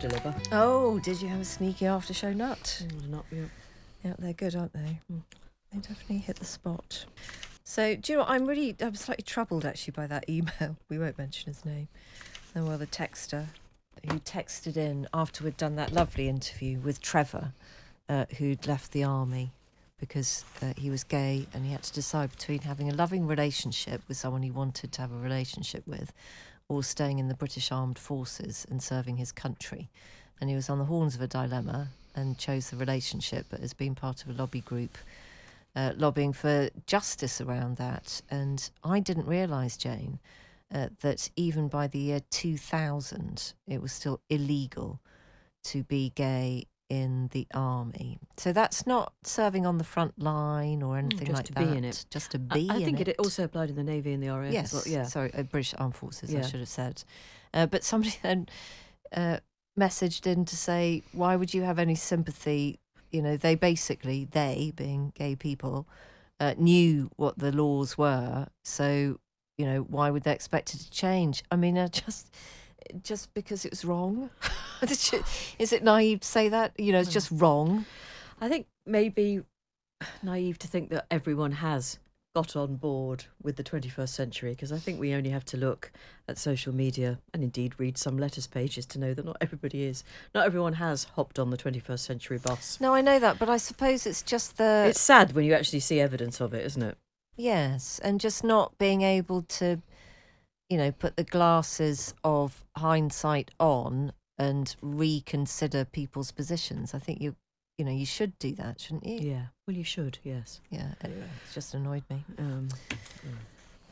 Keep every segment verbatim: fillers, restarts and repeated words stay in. Deliver. Oh, did you have a sneaky after-show nut? Mm, not yet. Yeah, they're good, aren't they? Mm. They definitely hit the spot. So, do you know what? I'm really, I'm slightly troubled actually by that email. We won't mention his name. And well, the texter who texted in after we'd done that lovely interview with Trevor, uh, who'd left the army because uh, he was gay and he had to decide between having a loving relationship with someone he wanted to have a relationship with, or staying in the British Armed Forces and serving his country. And he was on the horns of a dilemma and chose the relationship, but has been part of a lobby group uh, lobbying for justice around that. And I didn't realise, Jane, uh, that even by the year two thousand, it was still illegal to be gay in the army. So that's not serving on the front line or anything mm, like that. Just to be in it. Just to be I, I in it. I think it also applied in the Navy and the R N. Yes, well, yeah. Sorry, uh, British Armed Forces, yeah. I should have said. Uh, but somebody then uh, messaged in to say, why would you have any sympathy? You know, they basically, they, being gay people, uh, knew what the laws were. So, you know, why would they expect it to change? I mean, I just... just because it was wrong? Is it naive to say that? You know, it's just wrong. I think maybe naive to think that everyone has got on board with the twenty-first century, because I think we only have to look at social media and indeed read some letters pages to know that not everybody is. Not everyone has hopped on the twenty-first century bus. No, I know that, but I suppose it's just the... It's sad when you actually see evidence of it, isn't it? Yes, and just not being able to... you know, put the glasses of hindsight on and reconsider people's positions. I think you, you know, you should do that, shouldn't you? Yeah. Well, you should, yes. Yeah, anyway, it's just annoyed me. Um,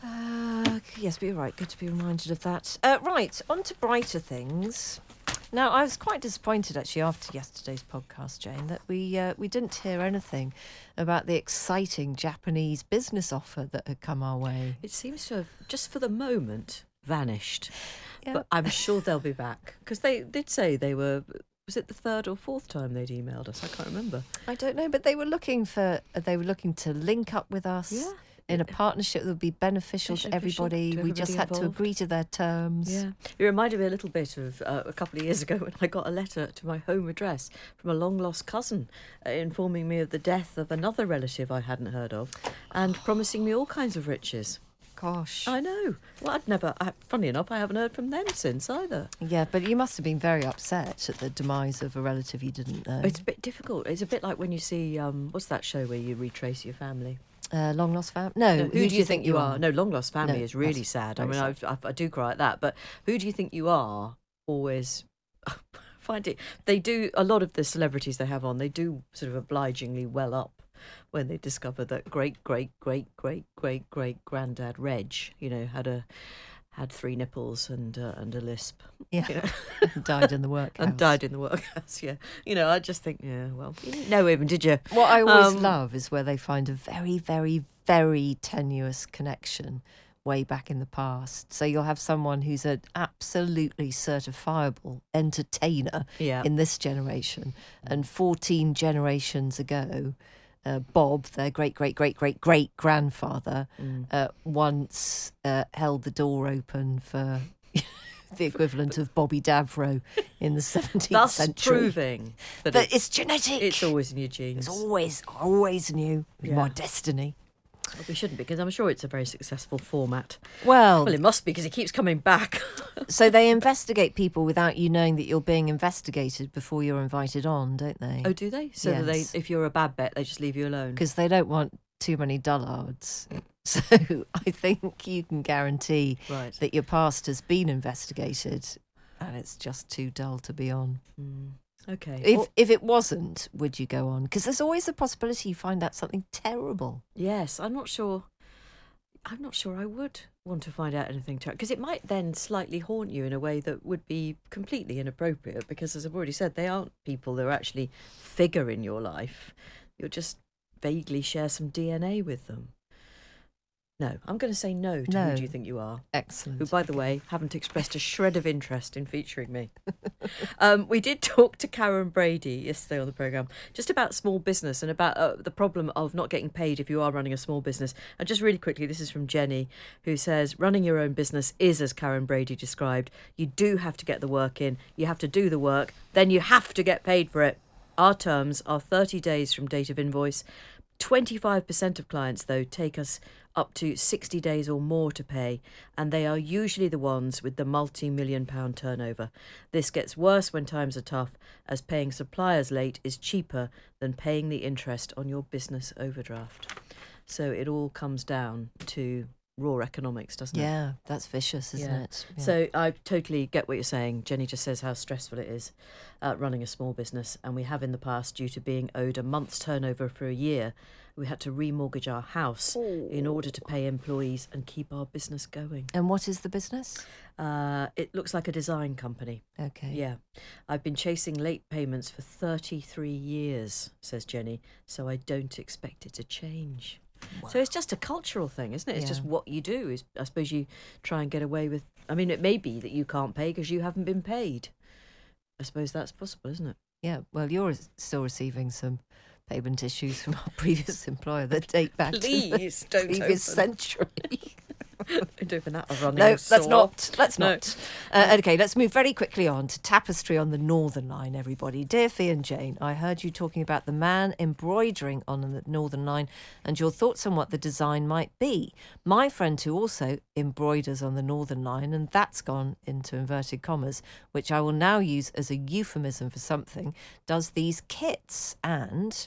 yeah. uh, yes, but you're right, good to be reminded of that. Uh, right, on to brighter things. Now, I was quite disappointed, actually, after yesterday's podcast, Jane, that we uh, we didn't hear anything about the exciting Japanese business offer that had come our way. It seems to have, just for the moment, vanished. Yeah. But I'm sure they'll be back, because they did say they were... Was it the third or fourth time they'd emailed us? I can't remember. I don't know, but they were looking for... They were looking to link up with us. Yeah. In a partnership that would be beneficial to everybody. To everybody we just involved. Had to agree to their terms. Yeah, it reminded me a little bit of uh, a couple of years ago when I got a letter to my home address from a long-lost cousin uh, informing me of the death of another relative I hadn't heard of and promising me all kinds of riches. Gosh. I know. Well, I'd never... I, funny enough, I haven't heard from them since either. Yeah, but you must have been very upset at the demise of a relative you didn't know. It's a bit difficult. It's a bit like when you see... Um, what's that show where you retrace your family? Uh, long Lost Family? No, no, who do you, do you think, think you are? are? No, Long Lost Family no, is really sad. I mean, sad. I, I, I do cry at that. But who do you think you are? Always find it. They do, a lot of the celebrities they have on, they do sort of obligingly well up when they discover that great, great, great, great, great, great granddad Reg, you know, had a had three nipples and uh, and a lisp. Yeah, you know? died in the workhouse. And died in the workhouse, yeah. You know, I just think, yeah, well, you didn't know him, did you? What I always um, love is where they find a very, very, very tenuous connection way back in the past. So you'll have someone who's an absolutely certifiable entertainer yeah. in this generation. And fourteen generations ago... Uh, Bob, their great, great, great, great, great grandfather, mm. uh, once uh, held the door open for the equivalent of Bobby Davro in the seventeenth Thus century. That's proving that, that it's, it's genetic. It's always in your genes. It's always, always new. Yeah. My destiny. Well, we shouldn't, because I'm sure it's a very successful format. Well... Well, it must be, because it keeps coming back. So they investigate people without you knowing that you're being investigated before you're invited on, don't they? Oh, do they? So yes. That they, if you're a bad bet, they just leave you alone. Because they don't want too many dullards. So I think you can guarantee right. that your past has been investigated and it's just too dull to be on. Mm. Okay. If well, if it wasn't, would you go on? Because there's always the possibility you find out something terrible. Yes, I'm not sure. I'm not sure I would want to find out anything terrible, because it might then slightly haunt you in a way that would be completely inappropriate. Because as I've already said, they aren't people that are actually figure in your life. You'll just vaguely share some D N A with them. No, I'm going to say no to no. Who do you think you are? Excellent. Who, by the way, haven't expressed a shred of interest in featuring me. um, we did talk to Karen Brady yesterday on the programme just about small business and about uh, the problem of not getting paid if you are running a small business. And just really quickly, this is from Jenny, who says, running your own business is, as Karen Brady described, you do have to get the work in, you have to do the work, then you have to get paid for it. Our terms are thirty days from date of invoice. twenty-five percent of clients, though, take us up to sixty days or more to pay, and they are usually the ones with the multi-million pound turnover. This gets worse when times are tough, as paying suppliers late is cheaper than paying the interest on your business overdraft. So it all comes down to raw economics, doesn't it? Yeah, that's vicious, isn't yeah. it? Yeah. So I totally get what you're saying. Jenny just says how stressful it is uh, running a small business, and we have in the past, due to being owed a month's turnover for a year, we had to remortgage our house Ooh. in order to pay employees and keep our business going. And what is the business? Uh, it looks like a design company. Okay. Yeah. I've been chasing late payments for thirty-three years, says Jenny, so I don't expect it to change. Wow. So it's just a cultural thing, isn't it? It's yeah. just what you do. Is I suppose you try and get away with... I mean, it may be that you can't pay because you haven't been paid. I suppose that's possible, isn't it? Yeah, well, you're still receiving some payment issues from our previous employer that date back Please to the don't previous open. century. Don't open that running No, let's sore. not. Let's no. not. Uh, OK, let's move very quickly on to Tapestry on the Northern Line, everybody. Dear Fee and Jane, I heard you talking about the man embroidering on the Northern Line and your thoughts on what the design might be. My friend who also embroiders on the Northern Line, and that's gone into inverted commas, which I will now use as a euphemism for something, does these kits and...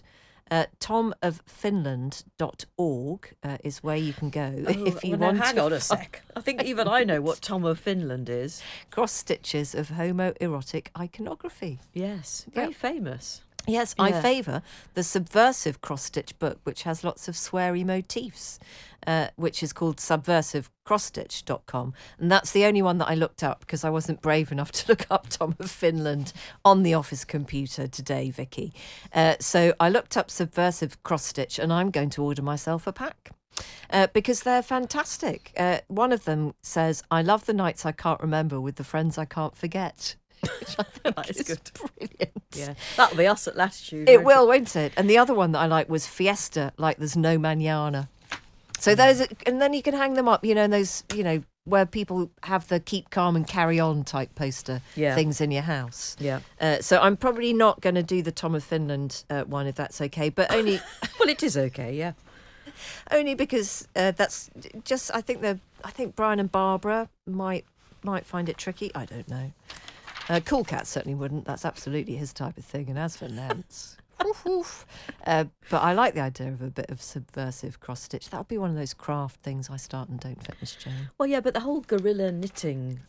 Uh, Tom of Finland dot org uh, is where you can go oh, if you well, want now, hang to. Hang on a sec. I think even I know what Tom of Finland is. Cross stitches of homoerotic iconography. Yes, very yep. famous. Yes, yeah. I favour the Subversive Cross-Stitch book, which has lots of sweary motifs, uh, which is called subversive cross stitch dot com. And that's the only one that I looked up because I wasn't brave enough to look up Tom of Finland on the office computer today, Vicky. Uh, so I looked up Subversive Cross-Stitch and I'm going to order myself a pack. Uh, because they're fantastic. Uh, one of them says, I love the nights I can't remember with the friends I can't forget. Which I think that is, is good. Brilliant. Yeah, that'll be us at Latitude. It will, it? won't it? And the other one that I like was Fiesta, like there's no mañana. So yeah. those, are, and then you can hang them up, you know, and those, you know, where people have the keep calm and carry on type poster yeah. things in your house. Yeah. Uh, so I'm probably not going to do the Tom of Finland uh, one if that's okay, but only. Well, it is okay, yeah. Only because uh, that's just, I think the, I think Brian and Barbara might might find it tricky. I don't know. Uh, cool Cat certainly wouldn't. That's absolutely his type of thing. And as for Nance, oof, oof. Uh, but I like the idea of a bit of subversive cross-stitch. That'll be one of those craft things I start and don't finish, Jane. Well, yeah, but the whole guerrilla knitting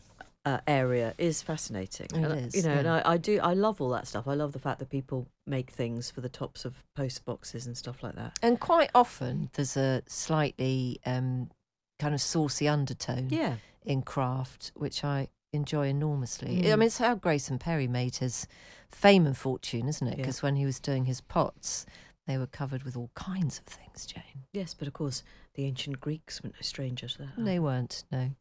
uh, area is fascinating. It and, is. You know, yeah. and I, I do, I love all that stuff. I love the fact that people make things for the tops of post boxes and stuff like that. And quite often there's a slightly um, kind of saucy undertone yeah. in craft, which I... enjoy enormously. Mm. I mean, it's how Grayson Perry made his fame and fortune, isn't it? Because yeah. when he was doing his pots, they were covered with all kinds of things, Jane. Yes, but of course, the ancient Greeks were no stranger to that. Huh? They weren't, no.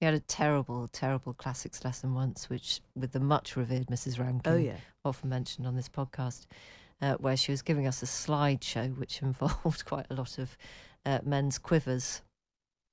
We had a terrible, terrible classics lesson once, which with the much revered Missus Rankin, oh, yeah. often mentioned on this podcast, uh, where she was giving us a slideshow which involved quite a lot of uh, men's quivers.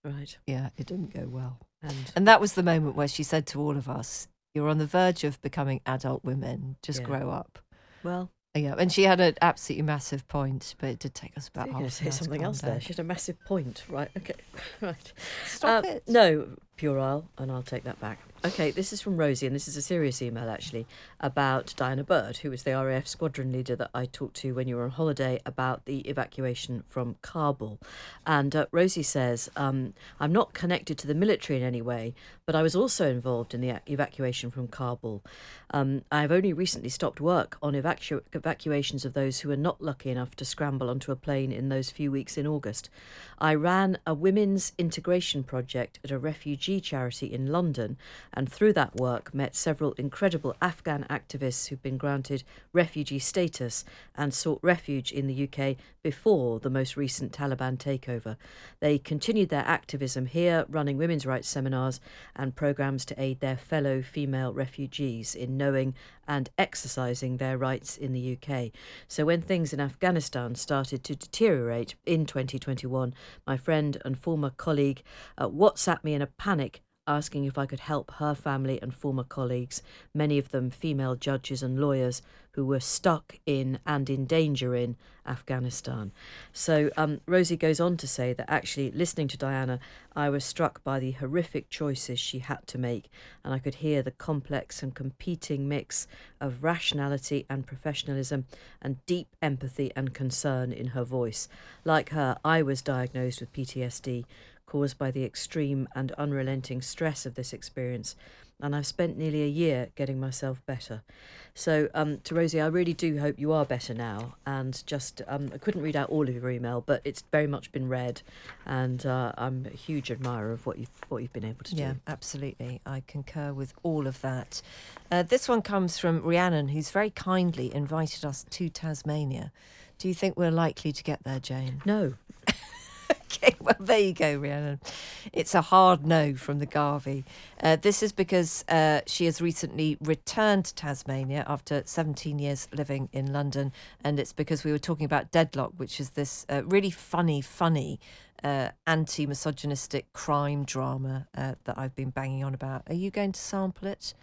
Right. Yeah, it didn't go well. And, and that was the moment where she said to all of us, you're on the verge of becoming adult women. Just yeah. grow up. Well. Yeah, and she had an absolutely massive point, but it did take us about half an hour. Say something else there. She had a massive point, right? Okay, right. Stop um, it. No, puerile, and I'll take that back. Okay, this is from Rosie, and this is a serious email actually about Diana Bird, who was the R A F squadron leader that I talked to when you were on holiday about the evacuation from Kabul. And uh, Rosie says, um, I'm not connected to the military in any way, but I was also involved in the evacuation from Kabul. Um, I've only recently stopped work on evacu- evacuations of those who were not lucky enough to scramble onto a plane in those few weeks in August. I ran a women's integration project at a refugee charity in London, and through that work met several incredible Afghan activists who've been granted refugee status and sought refuge in the U K before the most recent Taliban takeover. They continued their activism here, running women's rights seminars and programmes to aid their fellow female refugees in knowing and exercising their rights in the U K. So when things in Afghanistan started to deteriorate in twenty twenty-one, my friend and former colleague uh, WhatsApped me in a panic, asking if I could help her family and former colleagues, many of them female judges and lawyers who were stuck in and in danger in Afghanistan. So um, Rosie goes on to say that actually listening to Diana, I was struck by the horrific choices she had to make, and I could hear the complex and competing mix of rationality and professionalism and deep empathy and concern in her voice. Like her, I was diagnosed with P T S D, caused by the extreme and unrelenting stress of this experience, and I've spent nearly a year getting myself better. So, um, to Rosie, I really do hope you are better now, and just, um, I couldn't read out all of your email, but it's very much been read, and uh, I'm a huge admirer of what you've, what you've been able to do. Yeah, absolutely. I concur with all of that. Uh, this one comes from Rhiannon, who's very kindly invited us to Tasmania. Do you think we're likely to get there, Jane? No. Okay, well, there you go, Rhiannon. It's a hard no from the Garvey. Uh, this is because uh, she has recently returned to Tasmania after seventeen years living in London, and it's because we were talking about Deadlock, which is this uh, really funny, funny uh, anti-misogynistic crime drama uh, that I've been banging on about. Are you going to sample it?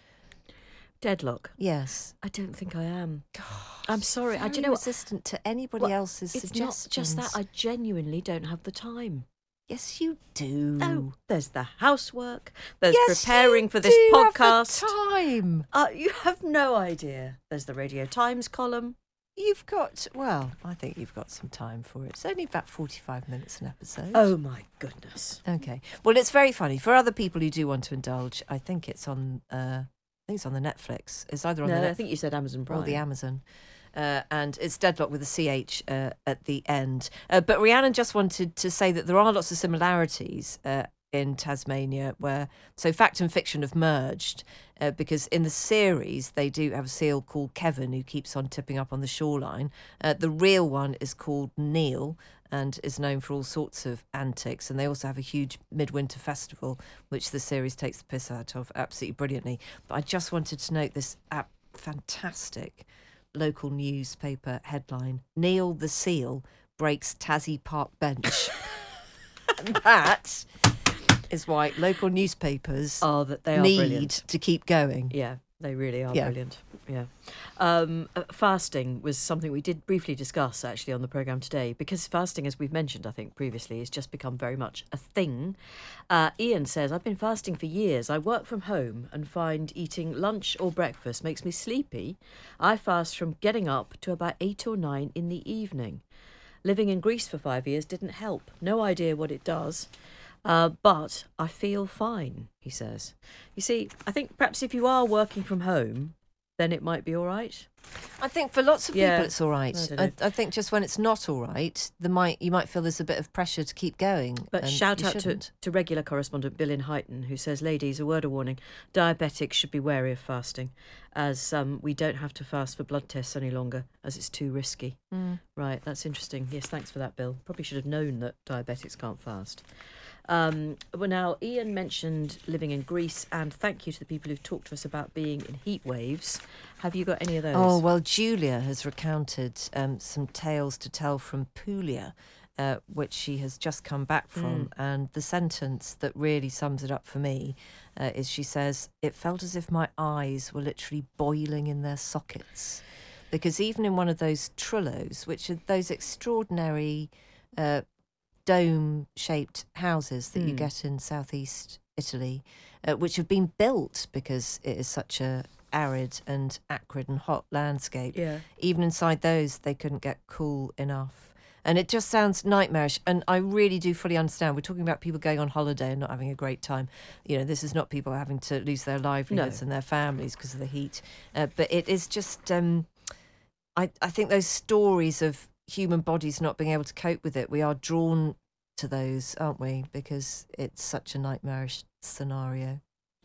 Deadlock. Yes. I don't think I am. God, I'm sorry. I don't know. Resistant to anybody well, else's it's suggestions. It's not just that. I genuinely don't have the time. Yes, you do. No. There's the housework. There's yes, preparing you for this do podcast. Have the time. Uh, you have no idea. There's the Radio Times column. You've got, well, I think you've got some time for it. It's only about forty-five minutes an episode. Oh, my goodness. Okay. Well, it's very funny. For other people who do want to indulge, I think it's on... Uh, I think it's on the Netflix. It's either on no, the Netflix. I think you said Amazon Prime. Or the Amazon. Uh, and it's Deadlock with a C H uh, at the end. Uh, but Rhiannon just wanted to say that there are lots of similarities uh, in Tasmania where... So fact and fiction have merged uh, because in the series they do have a seal called Kevin who keeps on tipping up on the shoreline. Uh, the real one is called Neil and is known for all sorts of antics. And they also have a huge midwinter festival, which the series takes the piss out of absolutely brilliantly. But I just wanted to note this ap- fantastic local newspaper headline, Neil the Seal breaks Tassie Park bench. And that is why local newspapers oh, that they are need brilliant. To keep going. Yeah. They really are yeah. brilliant. Yeah. Um, fasting was something we did briefly discuss actually on the programme today because fasting, as we've mentioned, I think previously, has just become very much a thing. Uh, Ian says, I've been fasting for years. I work from home and find eating lunch or breakfast makes me sleepy. I fast from getting up to about eight or nine in the evening. Living in Greece for five years didn't help. No idea what it does. Uh, but I feel fine, he says. You see, I think perhaps if you are working from home, then it might be all right. I think for lots of people yeah. it's all right. I, I, I think just when it's not all right, the might you might feel there's a bit of pressure to keep going. But shout out to, to regular correspondent Bill in Highton, who says, ladies, a word of warning, diabetics should be wary of fasting, as um, we don't have to fast for blood tests any longer, as it's too risky. Mm. Right, that's interesting. Yes, thanks for that, Bill. Probably should have known that diabetics can't fast. Um, well, now, Ian mentioned living in Greece, and thank you to the people who've talked to us about being in heat waves. Have you got any of those? Oh, well, Julia has recounted um, some tales to tell from Puglia, uh, which she has just come back from. Mm. And the sentence that really sums it up for me uh, is she says, "It felt as if my eyes were literally boiling in their sockets." Because even in one of those trullos, which are those extraordinary uh, dome-shaped houses that mm. you get in southeast Italy, uh, which have been built because it is such a arid and acrid and hot landscape. Yeah. Even inside those, they couldn't get cool enough. And it just sounds nightmarish. And I really do fully understand. We're talking about people going on holiday and not having a great time. You know, this is not people having to lose their livelihoods no. and their families because of the heat. Uh, but it is just... Um, I, I think those stories of human bodies not being able to cope with it, we are drawn to those, aren't we? Because it's such a nightmarish scenario.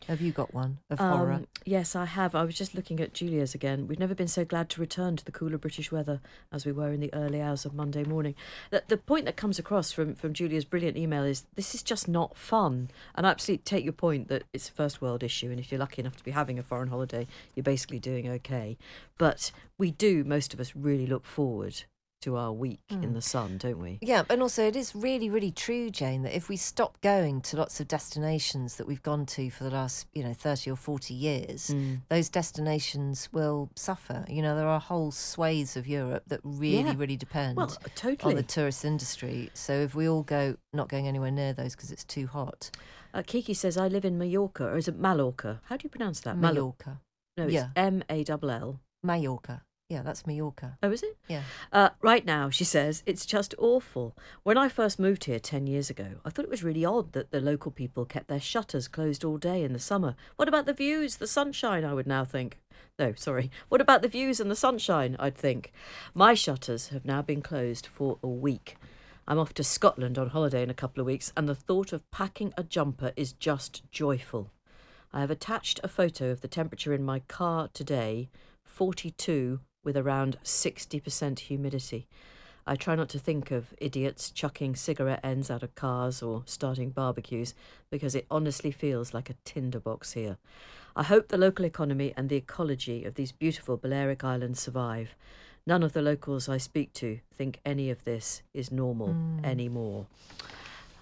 Have you got one of um, horror? Yes, I have. I was just looking at Julia's again. We've never been so glad to return to the cooler British weather as we were in the early hours of Monday morning. The, the point that comes across from, from Julia's brilliant email is this is just not fun. And I absolutely take your point that it's a first world issue, and if you're lucky enough to be having a foreign holiday, you're basically doing okay. But we do, most of us, really look forward to our week mm. in the sun, don't we? Yeah, and also it is really, really true, Jane, that if we stop going to lots of destinations that we've gone to for the last, you know, thirty or forty years, mm. those destinations will suffer. You know, there are whole swathes of Europe that really, yeah. really depend well, totally. on the tourist industry. So if we all go, not going anywhere near those because it's too hot. Uh, Kiki says, I live in Majorca, or is it Mallorca? How do you pronounce that? Mallorca. No, it's yeah. M A L L. Majorca. Yeah, that's Majorca. Oh, is it? Yeah. Uh, right now, she says, it's just awful. When I first moved here ten years ago, I thought it was really odd that the local people kept their shutters closed all day in the summer. What about the views, the sunshine, I would now think. No, sorry. What about the views and the sunshine, I'd think. My shutters have now been closed for a week. I'm off to Scotland on holiday in a couple of weeks, and the thought of packing a jumper is just joyful. I have attached a photo of the temperature in my car today, forty-two with around sixty percent humidity. I try not to think of idiots chucking cigarette ends out of cars or starting barbecues because it honestly feels like a tinderbox here. I hope the local economy and the ecology of these beautiful Balearic Islands survive. None of the locals I speak to think any of this is normal mm. anymore.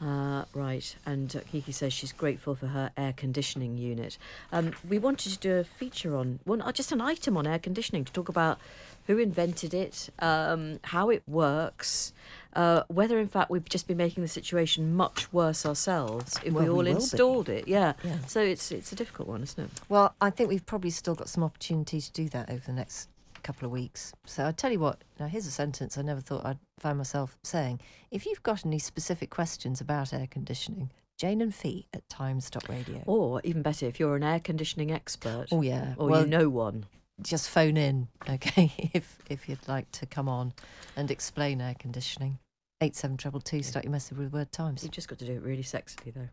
Uh, right, and uh, Kiki says she's grateful for her air conditioning unit. Um, we wanted to do a feature on, one, uh, just an item on air conditioning to talk about who invented it, um, how it works, uh, whether in fact we'd just be making the situation much worse ourselves if well, we all we installed be. it. Yeah. yeah, so it's it's a difficult one, isn't it? Well, I think we've probably still got some opportunity to do that over the next couple of weeks. So I'll tell you what, now here's a sentence I never thought I'd find myself saying. If you've got any specific questions about air conditioning, Jane and Fee at Times dot radio. Or even better, if you're an air conditioning expert. Oh yeah. Or well, you know one. Just phone in, okay, if if you'd like to come on and explain air conditioning. eight seven two two two, start your message with the word Times. You've just got to do it really sexily though.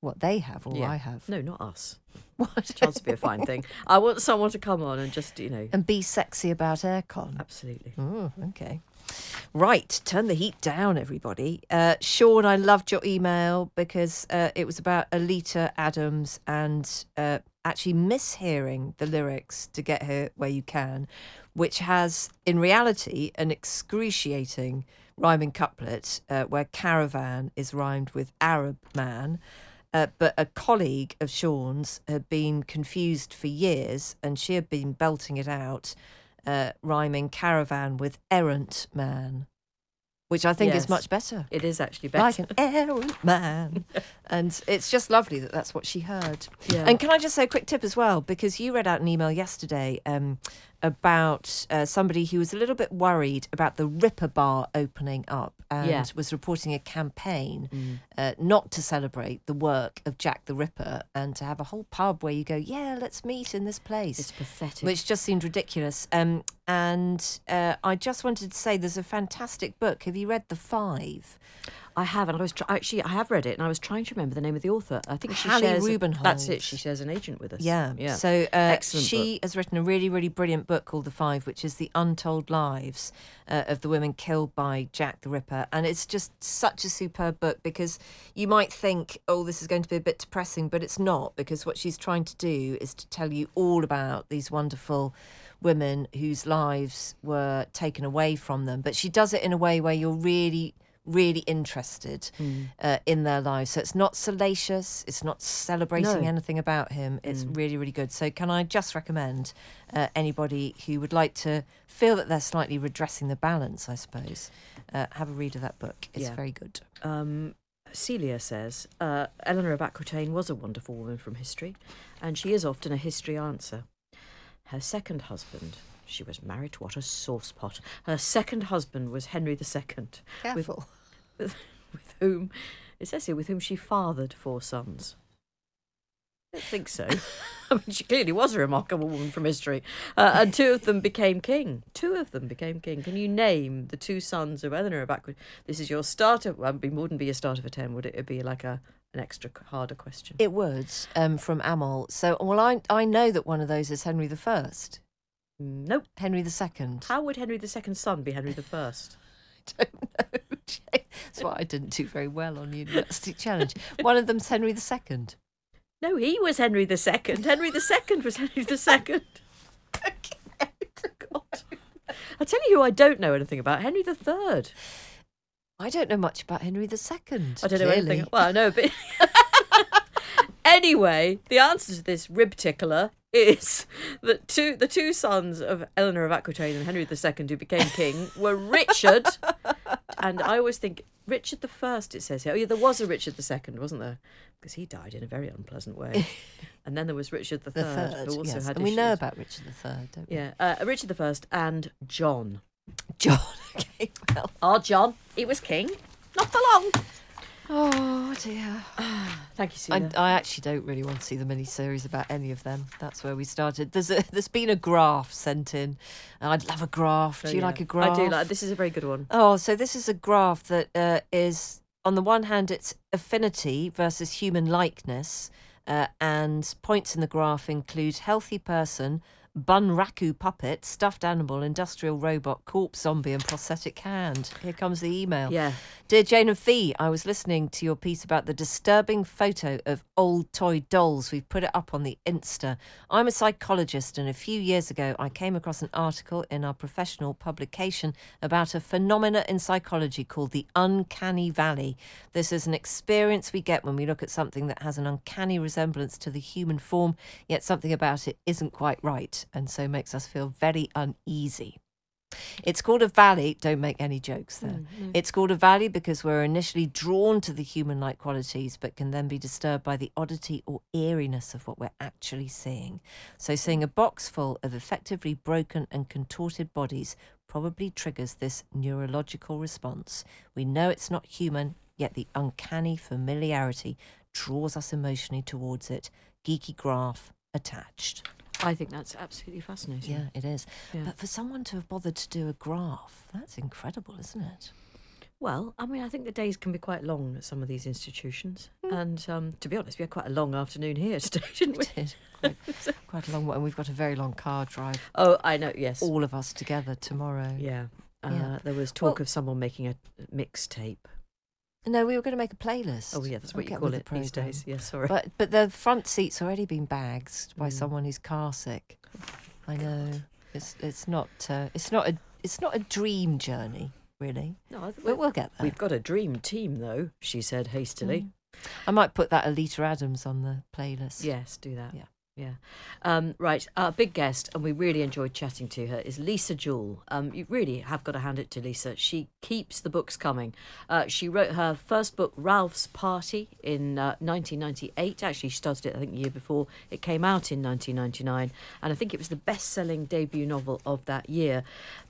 What they have or yeah. I have. No, not us. What? It's trying to be a fine thing. I want someone to come on and just, you know... And be sexy about aircon. Absolutely. Mm, OK. Right, turn the heat down, everybody. Uh, Sean, I loved your email because uh, it was about Alita Adams and uh, actually mishearing the lyrics to Get Her Where You Can, which has, in reality, an excruciating rhyming couplet uh, where caravan is rhymed with Arab man. Uh, but a colleague of Sean's had been confused for years and she had been belting it out, uh, rhyming caravan with errant man, which I think yes, is much better. It is actually better. Like an errant man. And it's just lovely that that's what she heard. Yeah. And can I just say a quick tip as well, because you read out an email yesterday um, about uh, somebody who was a little bit worried about the Ripper Bar opening up and yeah. was reporting a campaign mm. uh, not to celebrate the work of Jack the Ripper and to have a whole pub where you go, yeah, let's meet in this place. It's pathetic. Which just seemed ridiculous. Um, and uh, I just wanted to say there's a fantastic book. Have you read The Five? I have, and I was tr- actually I have read it, and I was trying to remember the name of the author. I think she Hallie shares Rubenhold. That's it. She shares an agent with us. Yeah, yeah. So uh, she book. has written a really, really brilliant book called The Five, which is the untold lives uh, of the women killed by Jack the Ripper, and it's just such a superb book because you might think, oh, this is going to be a bit depressing, but it's not, because what she's trying to do is to tell you all about these wonderful women whose lives were taken away from them. But she does it in a way where you're really, really interested mm. uh, in their lives. So it's not salacious. It's not celebrating no. anything about him. It's mm. really, really good. So can I just recommend uh, anybody who would like to feel that they're slightly redressing the balance, I suppose, uh, have a read of that book. It's yeah. very good. Um, Celia says, uh, Eleanor of Aquitaine was a wonderful woman from history, and she is often a history answer. Her second husband, she was married to what a saucepot. Her second husband was Henry the Second. Careful. With, with whom, it says here, with whom she fathered four sons. I don't think so. I mean, she clearly was a remarkable woman from history. Uh, and two of them became king. Two of them became king. Can you name the two sons of Eleanor of Aquitaine? This is your starter. Well, it wouldn't be a starter for ten, would it? It'd be like a an extra harder question. It would, um, from Amal. So, well, I I know that one of those is Henry the First. Nope. Henry the Second. How would Henry the Second's son be Henry the First? I don't know. That's why I didn't do very well on University Challenge. One of them's Henry the Second. No, he was Henry the Second. Henry the Second was Henry the Second. Okay. God. I'll tell you who I don't know anything about. Henry the Third. I don't know much about Henry the Second. I don't clearly. know anything. Well, I know a bit. Anyway, the answer to this rib tickler is that two, the two sons of Eleanor of Aquitaine and Henry the Second who became king were Richard. And I always think Richard the First, it says here. Oh, yeah, there was a Richard the Second, wasn't there? Because he died in a very unpleasant way. And then there was Richard the Third, the third, who also yes. had and issues. And we know about Richard the Third, don't we? Yeah, uh, Richard the First and John. John, okay, well. Our John, he was king, not for long. Oh, dear. Thank you, Sina. I, I actually don't really want to see the mini-series about any of them. That's where we started. There's a, there's been a graph sent in. I'd love a graph. Do oh, you yeah. like a graph? I do. Like, this is a very good one. Oh, so this is a graph that uh, is, on the one hand, it's affinity versus human likeness, uh, and points in the graph include healthy person, bunraku puppet, stuffed animal, industrial robot, corpse zombie and prosthetic hand. Here comes the email. Yeah. Dear Jane and Fee, I was listening to your piece about the disturbing photo of old toy dolls. We've put it up on the Insta. I'm a psychologist, and a few years ago I came across an article in our professional publication about a phenomena in psychology called the uncanny valley. This is an experience we get when we look at something that has an uncanny resemblance to the human form, yet something about it isn't quite right, and so makes us feel very uneasy. It's called a valley. Don't make any jokes there. Mm, no. It's called a valley because we're initially drawn to the human-like qualities, but can then be disturbed by the oddity or eeriness of what we're actually seeing. So seeing a box full of effectively broken and contorted bodies probably triggers this neurological response. We know it's not human, yet the uncanny familiarity draws us emotionally towards it. Geeky graph attached. I think that's absolutely fascinating. Yeah, it is. Yeah. But for someone to have bothered to do a graph, that's incredible, isn't it? Well, I mean, I think the days can be quite long at some of these institutions. Mm. And um, to be honest, we had quite a long afternoon here today, didn't we? We did. Quite, quite a long one. And we've got a very long car drive. Oh, I know, yes. All of us together tomorrow. Yeah. Uh, yeah. There was talk well, of someone making a mixtape. No, we were going to make a playlist. Oh, yeah, that's what I'll you call it the these days. Yeah, sorry. But but the front seat's already been bagged by mm. someone who's car sick. I know. God. It's it's not uh, it's not a it's not a dream journey, really. No, I we'll, we'll get there. We've got a dream team, though. She said hastily. Mm. I might put that Alita Adams on the playlist. Yes, do that. Yeah. Yeah. Um, right. Our big guest, and we really enjoyed chatting to her, is Lisa Jewell. Um, you really have got to hand it to Lisa. She keeps the books coming. Uh, she wrote her first book, Ralph's Party, in uh, nineteen ninety-eight. Actually, she started it, I think, the year before. It came out in nineteen ninety-nine. And I think it was the best-selling debut novel of that year.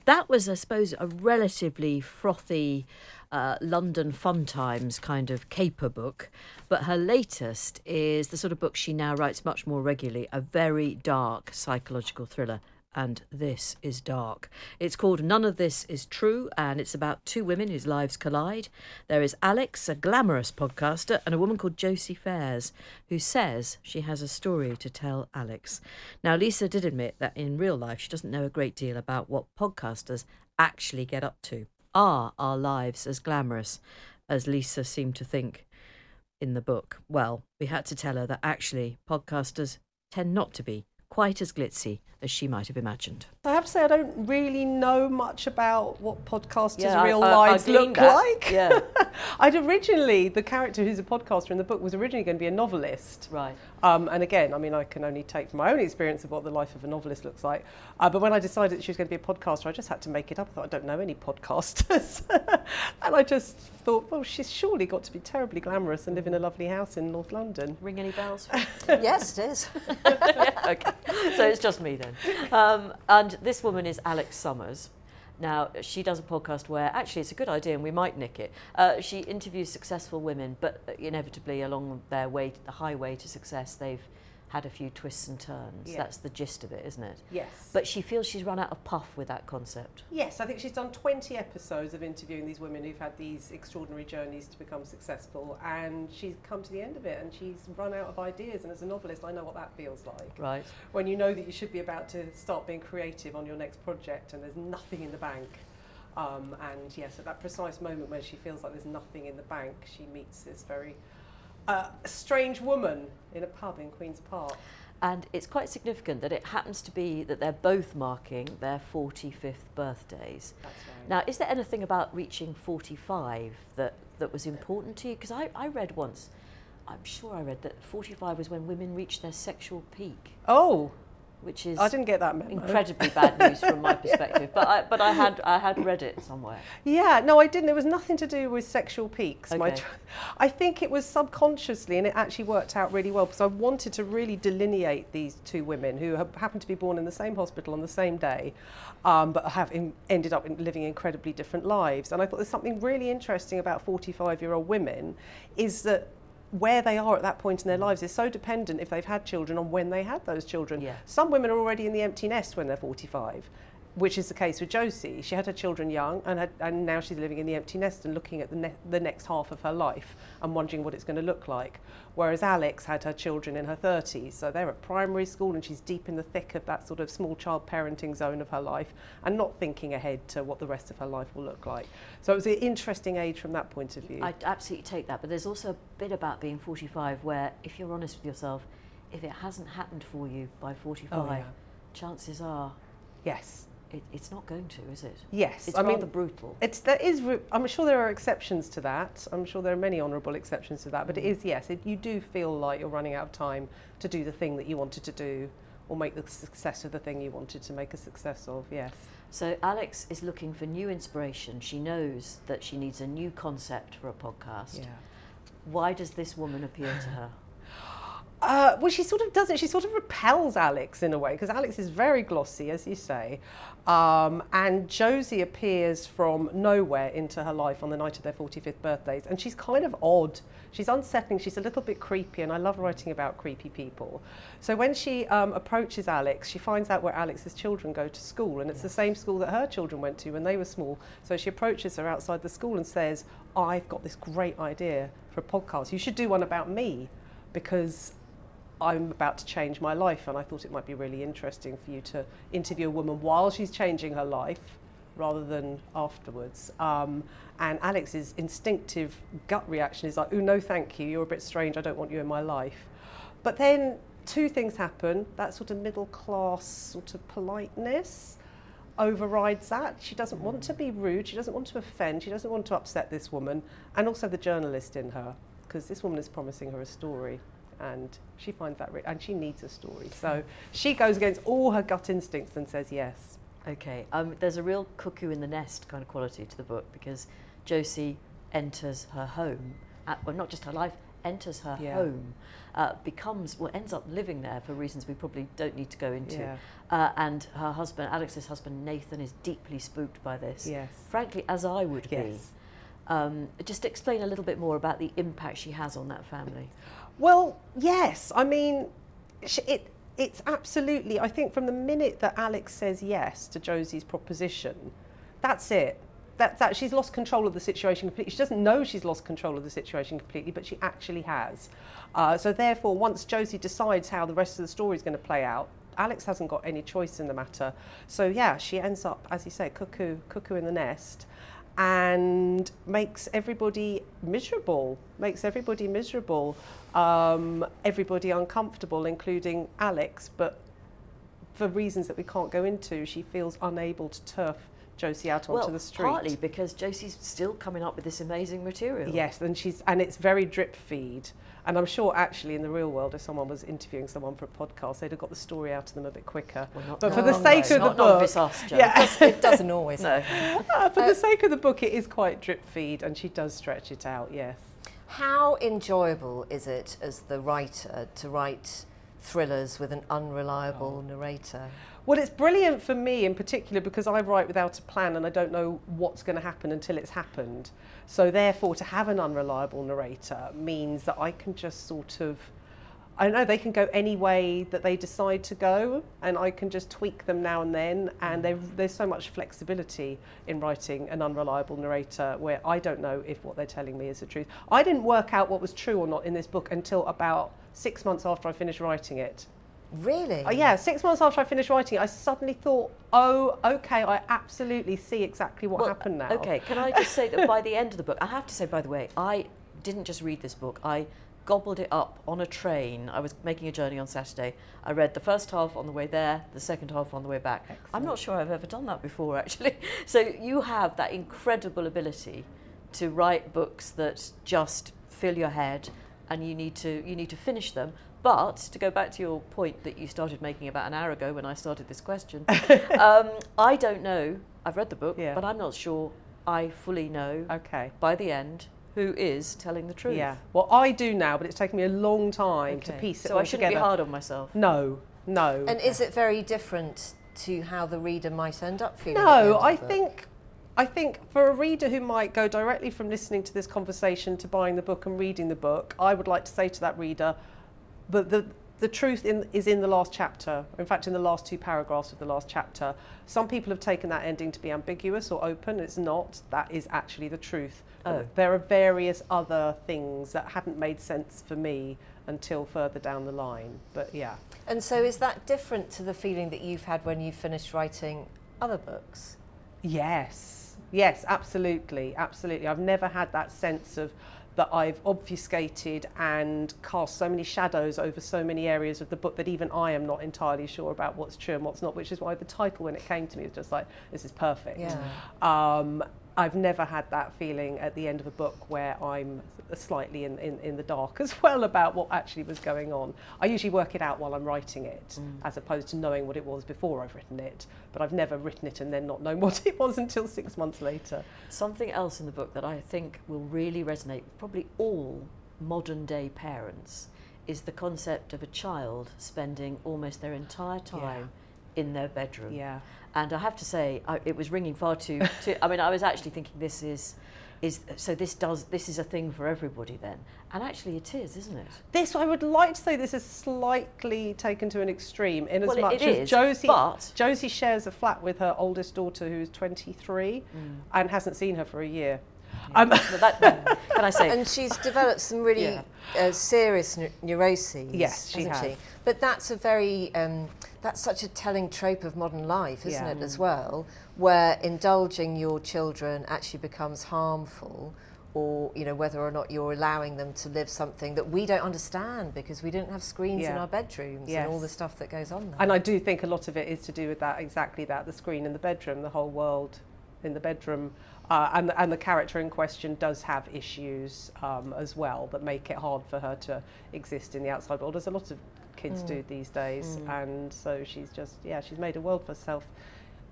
That was, I suppose, a relatively frothy Uh, London Fun Times kind of caper book, but her latest is the sort of book she now writes much more regularly, a very dark psychological thriller. And this is dark. It's called None of This Is True, and it's about two women whose lives collide. There is Alex, a glamorous podcaster, and a woman called Josie Fares, who says she has a story to tell Alex. Now, Lisa did admit that in real life she doesn't know a great deal about what podcasters actually get up to. Are our lives as glamorous as Lisa seemed to think in the book? Well, we had to tell her that actually podcasters tend not to be quite as glitzy as she might have imagined. I have to say I don't really know much about what podcasters' yeah, real I, I, lives I look that. like. Yeah. I'd originally, the character who's a podcaster in the book was originally going to be a novelist. Right. Um, and again, I mean, I can only take from my own experience of what the life of a novelist looks like. Uh, but when I decided that she was going to be a podcaster, I just had to make it up. I thought, I don't know any podcasters. And I just thought, well, she's surely got to be terribly glamorous and live in a lovely house in North London. Ring any bells? Yes, it is. Yeah, okay. So it's just me then. Um, and this woman is Alex Summers. Now, she does a podcast where, actually, it's a good idea and we might nick it. Uh, she interviews successful women, but inevitably along their way, the highway to success, they've had a few twists and turns. Yeah. That's the gist of it, isn't it? Yes. But she feels she's run out of puff with that concept. Yes, I think she's done twenty episodes of interviewing these women who've had these extraordinary journeys to become successful, and she's come to the end of it and she's run out of ideas, and as a novelist I know what that feels like. Right. When you know that you should be about to start being creative on your next project and there's nothing in the bank. Um, and yes, at that precise moment when she feels like there's nothing in the bank, she meets this very... Uh, a strange woman in a pub in Queen's Park. And it's quite significant that it happens to be that they're both marking their forty-fifth birthdays. That's right. Now, is there anything about reaching forty-five that, that was important to you? Because I, I read once, I'm sure I read, that forty-five was when women reached their sexual peak. Oh! Which is I didn't get that memo. Incredibly bad news from my perspective, but I, but I had I had read it somewhere. Yeah, no, I didn't. It was nothing to do with sexual peaks. Okay. My, I think it was subconsciously, and it actually worked out really well because I wanted to really delineate these two women who have happened to be born in the same hospital on the same day, um, but have in, ended up in living incredibly different lives. And I thought there's something really interesting about forty-five-year-old women is that where they are at that point in their lives is so dependent if they've had children on when they had those children. Yeah. Some women are already in the empty nest when they're forty-five, which is the case with Josie. She had her children young and had, and now she's living in the empty nest and looking at the, ne- the next half of her life and wondering what it's going to look like. Whereas Alex had her children in her thirties, so they're at primary school and she's deep in the thick of that sort of small child parenting zone of her life and not thinking ahead to what the rest of her life will look like. So it was an interesting age from that point of view. I absolutely take that, but there's also a bit about being forty-five where, if you're honest with yourself, if it hasn't happened for you by forty-five, oh, yeah. chances are... Yes. It, it's not going to, is it? Yes. It's I rather mean, brutal. It's, that is, I'm sure there are exceptions to that. I'm sure there are many honourable exceptions to that. But mm. it is, yes, it, you do feel like you're running out of time to do the thing that you wanted to do or make the success of the thing you wanted to make a success of, yes. So Alex is looking for new inspiration. She knows that she needs a new concept for a podcast. Yeah. Why does this woman appeal to her? Uh, well, she sort of doesn't. She sort of repels Alex in a way because Alex is very glossy, as you say, um, and Josie appears from nowhere into her life on the night of their forty-fifth birthdays, and she's kind of odd. She's unsettling. She's a little bit creepy, and I love writing about creepy people. So when she um, approaches Alex, she finds out where Alex's children go to school, and it's yes. the same school that her children went to when they were small. So she approaches her outside the school and says, "I've got this great idea for a podcast. You should do one about me, because I'm about to change my life, and I thought it might be really interesting for you to interview a woman while she's changing her life rather than afterwards." Um, and Alex's instinctive gut reaction is like, "Oh, no, thank you. You're a bit strange. I don't want you in my life." But then two things happen. That sort of middle class sort of politeness overrides that. She doesn't want to be rude. She doesn't want to offend. She doesn't want to upset this woman. And also the journalist in her, because this woman is promising her a story. And she finds that, re- and she needs a story. So she goes against all her gut instincts and says yes. Okay, um, there's a real cuckoo in the nest kind of quality to the book because Josie enters her home, at, well, not just her life, enters her yeah. home, uh, becomes, well, ends up living there for reasons we probably don't need to go into. Yeah. Uh, and her husband, Alex's husband, Nathan, is deeply spooked by this. Yes. Frankly, as I would yes. be. Um, just explain a little bit more about the impact she has on that family. Well, yes. I mean, it, it's absolutely... I think from the minute that Alex says yes to Josie's proposition, that's it. That, that she's lost control of the situation completely. She doesn't know she's lost control of the situation completely, but she actually has. Uh, so therefore, once Josie decides how the rest of the story is going to play out, Alex hasn't got any choice in the matter. So yeah, she ends up, as you say, cuckoo, cuckoo in the nest, and makes everybody miserable, makes everybody miserable, um, everybody uncomfortable, including Alex, but for reasons that we can't go into, she feels unable to turf Josie out onto well, the street. Well, partly because Josie's still coming up with this amazing material. Yes, and she's and it's very drip feed. And I'm sure actually in the real world, if someone was interviewing someone for a podcast, they'd have got the story out of them a bit quicker. Well, not, but no, for the sake no, of not, the book... Not this us, Joe. Yeah. It, does, it doesn't always. No. uh, for uh, the sake of the book, it is quite drip feed, and she does stretch it out, yes. How enjoyable is it as the writer to write thrillers with an unreliable oh. narrator? Well, it's brilliant for me in particular because I write without a plan and I don't know what's going to happen until it's happened. So therefore, to have an unreliable narrator means that I can just sort of, I don't know, they can go any way that they decide to go, and I can just tweak them now and then, and there's so much flexibility in writing an unreliable narrator where I don't know if what they're telling me is the truth. I didn't work out what was true or not in this book until about six months after I finished writing it. Really? Oh, yeah, six months after I finished writing it, I suddenly thought, oh, okay, I absolutely see exactly what well, happened now. Okay, can I just say that by the end of the book, I have to say, by the way, I didn't just read this book, I gobbled it up on a train. I was making a journey on Saturday. I read the first half on the way there, the second half on the way back. Excellent. I'm not sure I've ever done that before, actually. So you have that incredible ability to write books that just fill your head, and you need to you need to finish them. But to go back to your point that you started making about an hour ago when I started this question, um, I don't know, I've read the book, yeah. but I'm not sure I fully know okay. by the end who is telling the truth. Yeah. Well, I do now, but it's taken me a long time okay. to piece it so all together. So I shouldn't together. be hard on myself? No, no. And is it very different to how the reader might end up feeling? No, I think... I think for a reader who might go directly from listening to this conversation to buying the book and reading the book, I would like to say to that reader, but the, the truth in, is in the last chapter. In fact, in the last two paragraphs of the last chapter. Some people have taken that ending to be ambiguous or open. It's not. That is actually the truth. Oh. There are various other things that hadn't made sense for me until further down the line. But yeah. And so is that different to the feeling that you've had when you finished writing other books? Yes. Yes, absolutely, absolutely. I've never had that sense of that I've obfuscated and cast so many shadows over so many areas of the book that even I am not entirely sure about what's true and what's not, which is why the title when it came to me was just like, this is perfect. Yeah. Um, I've never had that feeling at the end of a book where I'm slightly in, in, in the dark as well about what actually was going on. I usually work it out while I'm writing it, mm. as opposed to knowing what it was before I've written it. But I've never written it and then not known what it was until six months later. Something else in the book that I think will really resonate with probably all modern day parents is the concept of a child spending almost their entire time yeah. in their bedroom. Yeah. And I have to say, I, it was ringing far too, too... I mean, I was actually thinking this is... is so this does this is a thing for everybody then. And actually it is, isn't it? This, I would like to say this is slightly taken to an extreme in well, as much as is, Josie... But Josie shares a flat with her oldest daughter who's twenty-three mm. and hasn't seen her for a year. Yeah. Um, that, can I say? And she's developed some really yeah. uh, serious n- neuroses, yes, she hasn't has. she? But that's a very... Um, that's such a telling trope of modern life, isn't yeah. it, as well, where indulging your children actually becomes harmful, or, you know, whether or not you're allowing them to live something that we don't understand because we don't have screens yeah. in our bedrooms yes. and all the stuff that goes on there. And I do think a lot of it is to do with that, exactly that, the screen in the bedroom, the whole world in the bedroom. Uh, and, and the character in question does have issues um, as well that make it hard for her to exist in the outside world, as a lot of kids mm. do these days. Mm. And so she's just, yeah, she's made a world for herself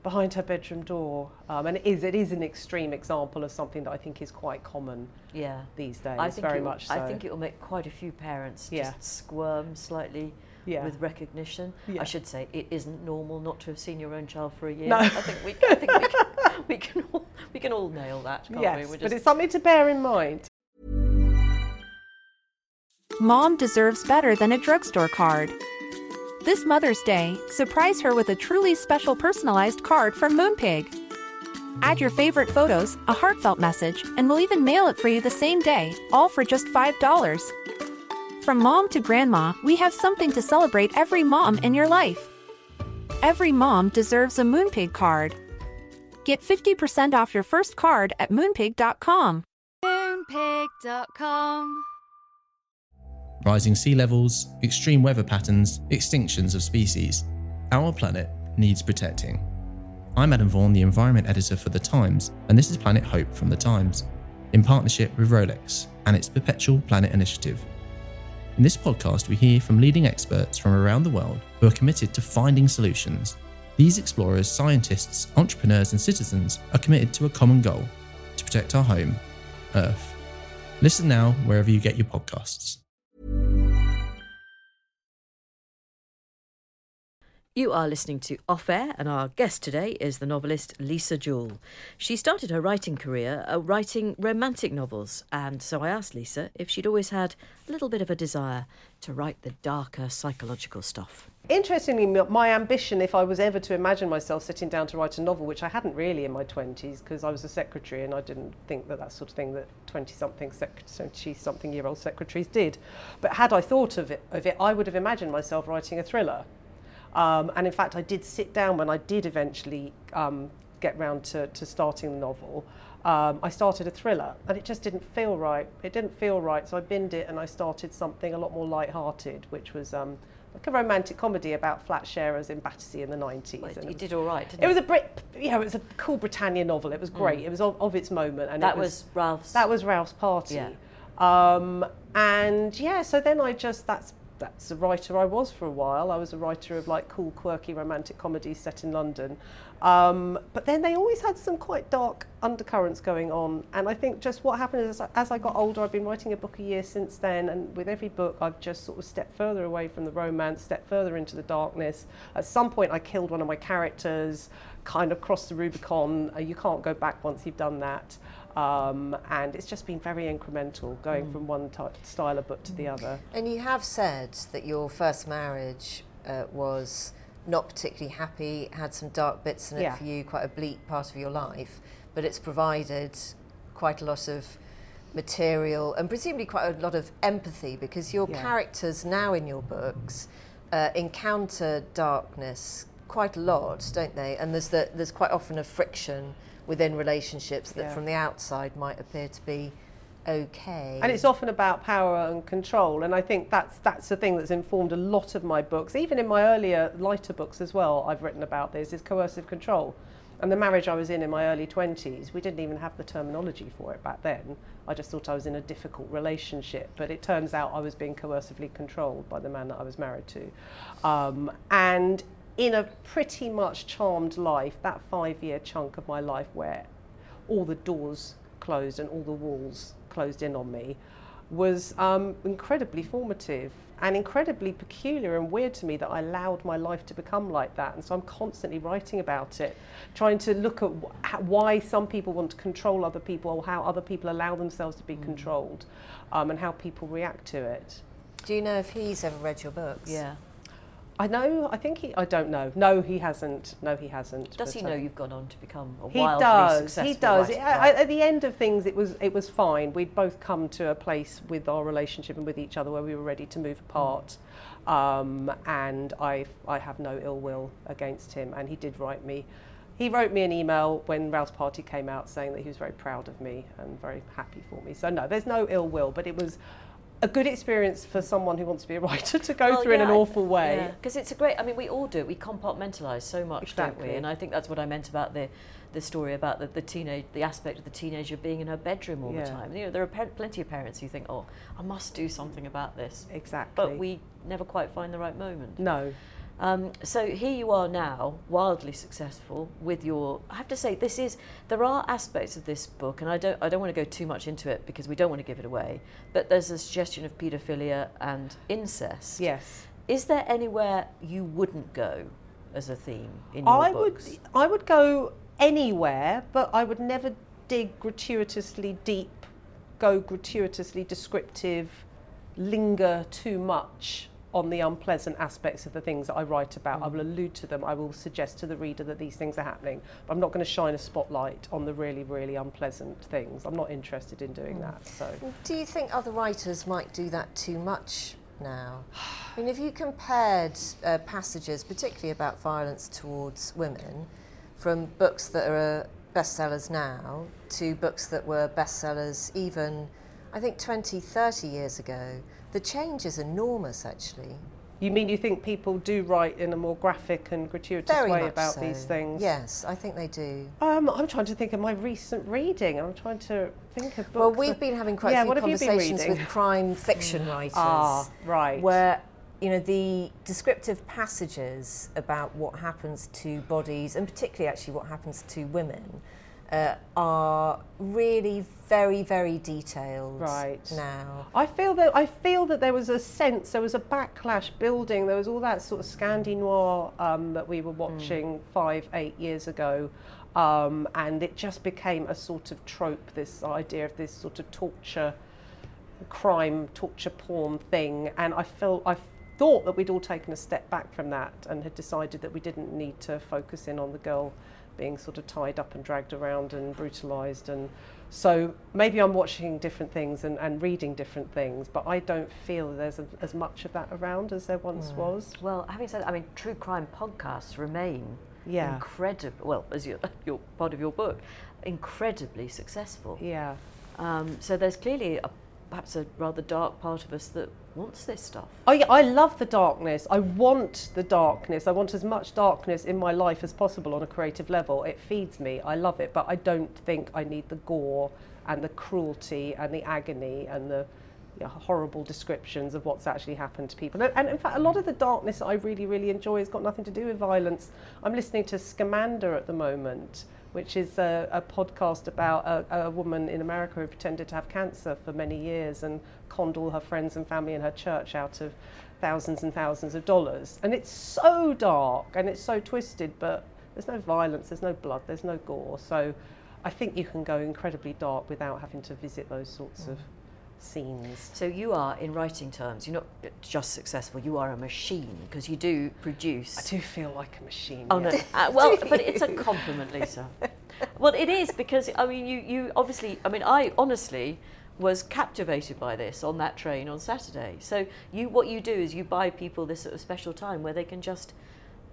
behind her bedroom door. Um, and it is it is an extreme example of something that I think is quite common yeah. these days, I think very will, much so. I think it will make quite a few parents yeah. just squirm slightly. Yeah. With recognition, yeah. I should say it isn't normal not to have seen your own child for a year. No. I think we, I think we, can, we can all, we can all nail that. Can't yes, we? We're just... but it's something to bear in mind. Mom deserves better than a drugstore card. This Mother's Day, surprise her with a truly special personalized card from Moonpig. Add your favorite photos, a heartfelt message, and we'll even mail it for you the same day, all for just five dollars. From mom to grandma, we have something to celebrate every mom in your life. Every mom deserves a Moonpig card. Get fifty percent off your first card at Moonpig dot com. Moonpig dot com. Rising sea levels, extreme weather patterns, extinctions of species. Our planet needs protecting. I'm Adam Vaughan, the environment editor for The Times, and this is Planet Hope from The Times, in partnership with Rolex and its Perpetual Planet Initiative. In this podcast, we hear from leading experts from around the world who are committed to finding solutions. These explorers, scientists, entrepreneurs, and citizens are committed to a common goal: to protect our home, Earth. Listen now wherever you get your podcasts. You are listening to Off Air, and our guest today is the novelist Lisa Jewell. She started her writing career uh, writing romantic novels, and so I asked Lisa if she'd always had a little bit of a desire to write the darker psychological stuff. Interestingly, my ambition, if I was ever to imagine myself sitting down to write a novel, which I hadn't really in my twenties, because I was a secretary and I didn't think that that sort of thing that twenty-something, twenty-something-year-old secretaries did. But had I thought of it, of it, I would have imagined myself writing a thriller. Um, and in fact, I did sit down when I did eventually um, get round to, to starting the novel. Um, I started a thriller, and it just didn't feel right. It didn't feel right, so I binned it, and I started something a lot more light-hearted, which was... Um, like a romantic comedy about flat sharers in Battersea in the nineties. Well, you did all right, didn't it? It was a Brit, you know, it was a cool Britannia novel. It was great. Mm. It was of, of its moment, and that it was, was Ralph's. That was Ralph's Party. Yeah. Um, and yeah, so then I just that's that's the writer I was for a while. I was a writer of like cool, quirky romantic comedies set in London. Um, but then they always had some quite dark undercurrents going on, and I think just what happened is as I got older, I've been writing a book a year since then, and with every book I've just sort of stepped further away from the romance, stepped further into the darkness. At some point I killed one of my characters, kind of crossed the Rubicon. You can't go back once you've done that. Um, and it's just been very incremental, going mm. from one t- style of book to mm. the other. And you have said that your first marriage uh, was not particularly happy, had some dark bits in it yeah. for you, quite a bleak part of your life, but it's provided quite a lot of material and presumably quite a lot of empathy, because your yeah. characters now in your books uh, encounter darkness quite a lot, don't they? And there's the, there's quite often a friction within relationships that yeah. from the outside might appear to be okay. And it's often about power and control, and I think that's that's the thing that's informed a lot of my books. Even in my earlier, lighter books as well, I've written about this, is coercive control. And the marriage I was in in my early twenties, we didn't even have the terminology for it back then. I just thought I was in a difficult relationship, but it turns out I was being coercively controlled by the man that I was married to. Um, and in a pretty much charmed life, that five-year chunk of my life where all the doors closed and all the walls closed in on me was um, incredibly formative and incredibly peculiar and weird to me, that I allowed my life to become like that. And so I'm constantly writing about it, trying to look at wh- how, why some people want to control other people, or how other people allow themselves to be mm. controlled, um, and how people react to it. Do you know if he's ever read your books? Yeah. I know, I think he, I don't know. No, he hasn't. No, he hasn't. Does he know um, you've gone on to become a wildly successful? He does, he does. At the end of things, it was it was fine. We'd both come to a place with our relationship and with each other where we were ready to move apart. Mm. Um, and I I have no ill will against him. And he did write me. He wrote me an email when Ralph's Party came out saying that he was very proud of me and very happy for me. So no, there's no ill will, but it was a good experience for someone who wants to be a writer to go well, through yeah, in an awful way. Because yeah. it's a great, I mean, we all do it. We compartmentalise so much, exactly. don't we? And I think that's what I meant about the the story about the, the teenage, the aspect of the teenager being in her bedroom all yeah. the time. You know, there are pe- plenty of parents who think, oh, I must do something about this. Exactly. But we never quite find the right moment. No. Um, so here you are now, wildly successful with your, I have to say, this is, there are aspects of this book, and I don't I don't want to go too much into it because we don't want to give it away, but there's a suggestion of paedophilia and incest. Yes. Is there anywhere you wouldn't go as a theme in your I books? Would, I would go anywhere, but I would never dig gratuitously deep, go gratuitously descriptive, linger too much on the unpleasant aspects of the things that I write about. Mm. I will allude to them. I will suggest to the reader that these things are happening. But I'm not going to shine a spotlight on the really, really unpleasant things. I'm not interested in doing mm. that. So, do you think other writers might do that too much now? I mean, if you compared uh, passages, particularly about violence towards women, from books that are uh, bestsellers now to books that were bestsellers even, I think, twenty, thirty years ago, the change is enormous, actually. You mean you think people do write in a more graphic and gratuitous Very way about so. these things? Yes, I think they do. Um, I'm trying to think of my recent reading. I'm trying to think of books. Well, we've that, been having quite yeah, a few conversations with crime fiction writers. Ah, right. Where, you know, the descriptive passages about what happens to bodies, and particularly actually what happens to women, Uh, are really very, very detailed right. now. I feel that I feel that there was a sense, there was a backlash building, there was all that sort of Scandi noir um, that we were watching mm. five, eight years ago, um, and it just became a sort of trope, this idea of this sort of torture, crime, torture porn thing, and I felt, I thought that we'd all taken a step back from that and had decided that we didn't need to focus in on the girl being sort of tied up and dragged around and brutalised. And so maybe I'm watching different things and, and reading different things, but I don't feel there's a, as much of that around as there once mm. was. Well, having said that, I mean, true crime podcasts remain yeah. incredible, well, as your, your part of your book, incredibly successful. Yeah. Um, so there's clearly a, perhaps a rather dark part of us that wants this stuff. Oh yeah, I love the darkness. I want the darkness. I want as much darkness in my life as possible on a creative level. It feeds me. I love it, but I don't think I need the gore and the cruelty and the agony and the you know, horrible descriptions of what's actually happened to people. And, and in fact, a lot of the darkness that I really, really enjoy has got nothing to do with violence. I'm listening to Scamander at the moment, which is a, a podcast about a, a woman in America who pretended to have cancer for many years and conned all her friends and family and her church out of thousands and thousands of dollars. And it's so dark and it's so twisted, but there's no violence, there's no blood, there's no gore. So I think you can go incredibly dark without having to visit those sorts mm. of scenes. So you are, in writing terms, you're not just successful, you are a machine, because you do produce... I do feel like a machine. Oh, yeah. no. uh, well, but it's a compliment, Lisa. Well, it is, because, I mean, you, you obviously... I mean, I honestly was captivated by this on that train on Saturday. So you, what you do is you buy people this sort of special time where they can just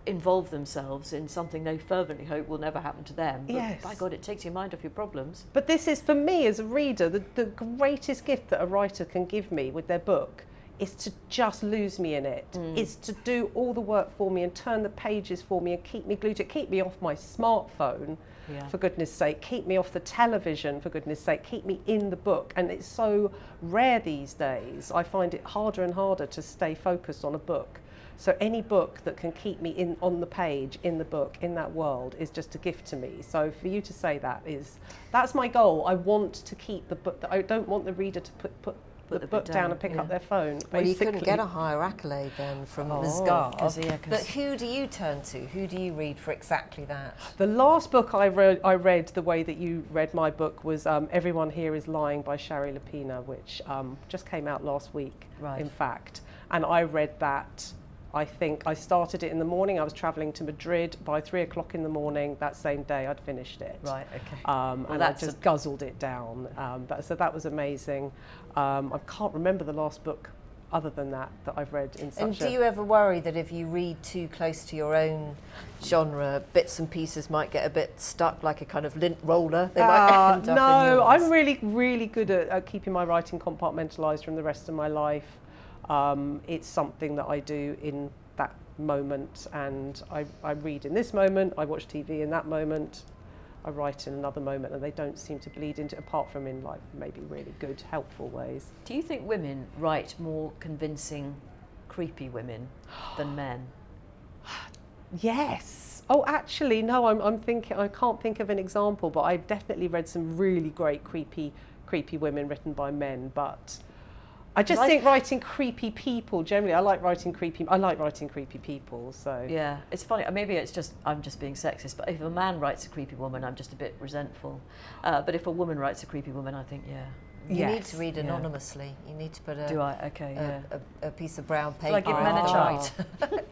involve themselves in something they fervently hope will never happen to them, but yes. by God, it takes your mind off your problems. But this is, for me as a reader, the, the greatest gift that a writer can give me with their book is to just lose me in it, mm. is to do all the work for me and turn the pages for me and keep me glued to it, keep me off my smartphone, yeah. for goodness sake, keep me off the television, for goodness sake, keep me in the book. And it's so rare these days, I find it harder and harder to stay focused on a book. So any book that can keep me in on the page, in the book, in that world, is just a gift to me. So for you to say that is, that's my goal. I want to keep the book. I don't want the reader to put put, put the book down, down and pick yeah. up their phone. Basically. Well, you couldn't get a higher accolade then from oh, Miz Garth. Cause, yeah, cause but who do you turn to? Who do you read for exactly that? The last book I read, I read the way that you read my book was um, Everyone Here Is Lying by Shari Lapina, which um, just came out last week, right. in fact, and I read that. I think I started it in the morning. I was travelling to Madrid by three o'clock in the morning. That same day, I'd finished it. Right. Okay. Um, well, and I just a... guzzled it down. Um, but, so that was amazing. Um, I can't remember the last book other than that that I've read in such. And do a... you ever worry that if you read too close to your own genre, bits and pieces might get a bit stuck, like a kind of lint roller? They uh, might end up no, in yours. I'm really, really good at, at keeping my writing compartmentalised from the rest of my life. Um, it's something that I do in that moment, and I, I read in this moment, I watch T V in that moment, I write in another moment, and they don't seem to bleed into, apart from in like maybe really good, helpful ways. Do you think women write more convincing, creepy women than men? Yes. Oh, actually, no, I'm, I'm thinking, I can't think of an example, but I've definitely read some really great, creepy, creepy women written by men, but... I just like, think writing creepy people generally. I like writing creepy. I like writing creepy people. So yeah, it's funny. Maybe it's just I'm just being sexist. But if a man writes a creepy woman, I'm just a bit resentful. Uh, but if a woman writes a creepy woman, I think yeah. You yes. need to read anonymously. Yeah. You need to put a Do I? Okay, a, yeah. a, a piece of brown paper. Like give men a chart.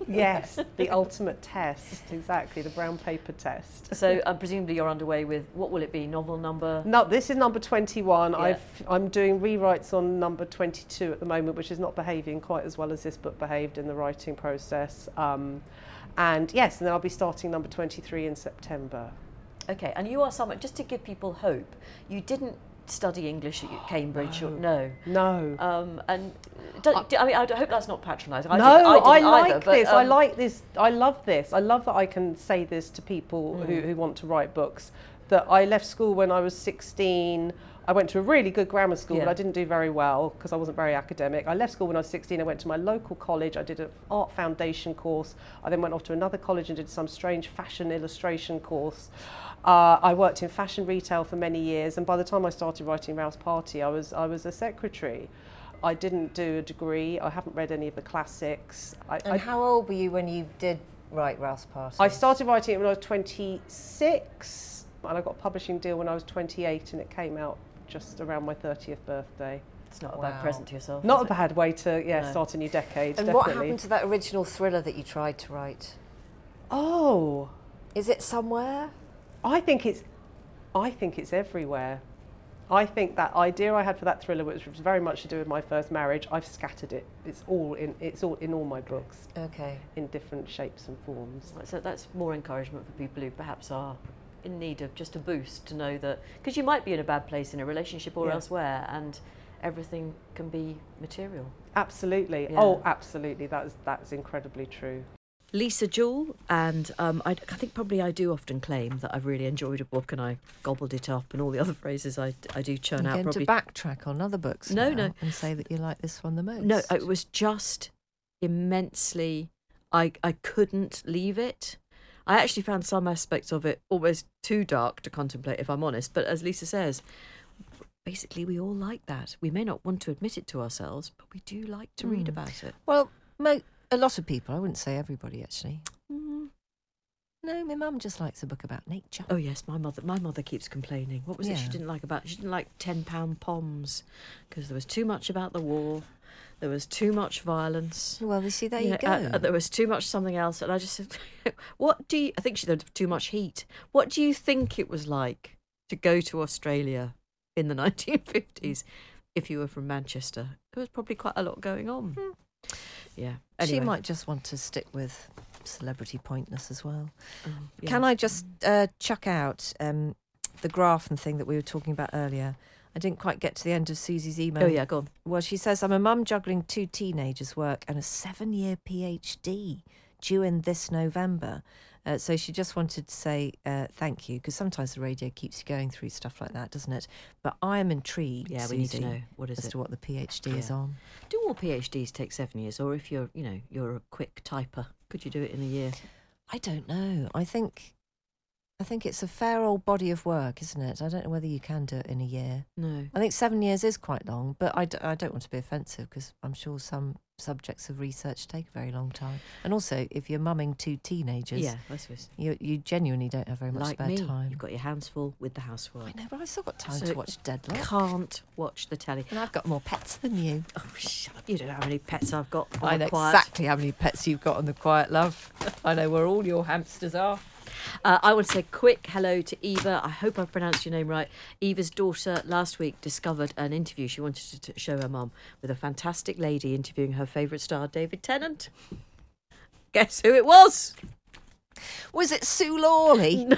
Yes, the ultimate test. Exactly, the brown paper test. So um, presumably you're underway with, what will it be, novel number? No, this is number twenty-one. Yeah. I've, I'm doing rewrites on number twenty-two at the moment, which is not behaving quite as well as this book behaved in the writing process. Um, and yes, and then I'll be starting number twenty-three in September. Okay, and you are someone, just to give people hope, you didn't study English at Cambridge. Oh, or, no. No. Um, and don't, I, I mean, I hope that's not patronising. I no, didn't, I, didn't I like either, but, this. Um, I like this. I love this. I love that I can say this to people mm. who, who want to write books. That I left school when I was sixteen. I went to a really good grammar school, yeah. but I didn't do very well because I wasn't very academic. I left school when I was sixteen. I went to my local college. I did an art foundation course. I then went off to another college and did some strange fashion illustration course. Uh, I worked in fashion retail for many years, and by the time I started writing Ralph's Party, I was I was a secretary. I didn't do a degree. I haven't read any of the classics. I, and I, how old were you when you did write Ralph's Party? I started writing it when I was twenty-six, and I got a publishing deal when I was twenty-eight, and it came out just around my thirtieth birthday. It's not wow. a bad present to yourself. Not a it? bad way to yeah no. start a new decade. And definitely. What happened to that original thriller that you tried to write? Oh, is it somewhere? I think it's, I think it's everywhere. I think that idea I had for that thriller, which was very much to do with my first marriage, I've scattered it. It's all in. It's all in all my books. Okay. In different shapes and forms. So that's more encouragement for people who perhaps are in need of just a boost to know that, because you might be in a bad place in a relationship or yeah. elsewhere, and everything can be material. Absolutely. Yeah. Oh, absolutely. That's that's incredibly true. Lisa Jewell, and um, I, I think probably I do often claim that I've really enjoyed a book and I gobbled it up and all the other phrases I, I do churn You're out. Probably to backtrack on other books. No, now no, and say that you like this one the most. No, it was just immensely. I I couldn't leave it. I actually found some aspects of it almost too dark to contemplate, if I'm honest. But as Lisa says, basically we all like that. We may not want to admit it to ourselves, but we do like to mm. read about it. Well, mo- a lot of people, I wouldn't say everybody, actually. Mm. No, my mum just likes a book about nature. Oh, yes, my mother My mother keeps complaining. What was yeah. it she didn't like about? She didn't like ten pound poms because there was too much about the war. There was too much violence. Well, you see, there you, you know, go. Uh, uh, there was too much something else. And I just said, what do you... I think she said too much heat. What do you think it was like to go to Australia in the nineteen fifties if you were from Manchester? There was probably quite a lot going on. Mm. Yeah. Anyway. She might just want to stick with celebrity pointness as well. Um, yeah. Can I just uh, chuck out um, the graph and thing that we were talking about earlier? I didn't quite get to the end of Susie's email. Oh, yeah, go on. Well, she says, I'm a mum juggling two teenagers' work and a seven-year PhD due in this November. Uh, so she just wanted to say uh, thank you, because sometimes the radio keeps you going through stuff like that, doesn't it? But I am intrigued, Yeah, we Susie, need to know what is as it? to what the PhD yeah. is on. Do all PhDs take seven years? Or if you're, you know, you're a quick typer, could you do it in a year? I don't know. I think... I think it's a fair old body of work, isn't it? I don't know whether you can do it in a year. No. I think seven years is quite long, but I, d- I don't want to be offensive because I'm sure some subjects of research take a very long time. And also, if you're mumming two teenagers, yeah, you, you genuinely don't have very much like spare me, time. You've got your hands full with the housework. I know, but I've still got time so to watch Deadlock. Can't watch the telly. And I've got more pets than you. Oh, shut up. You don't know how many pets I've got on I the quiet. I know exactly how many pets you've got on the quiet, love. I know where all your hamsters are. Uh, I want to say quick hello to Eva. I hope I pronounced your name right. Eva's daughter last week discovered an interview she wanted to show her mum with a fantastic lady interviewing her favourite star, David Tennant. Guess who it was? Was it Sue Lawley? No.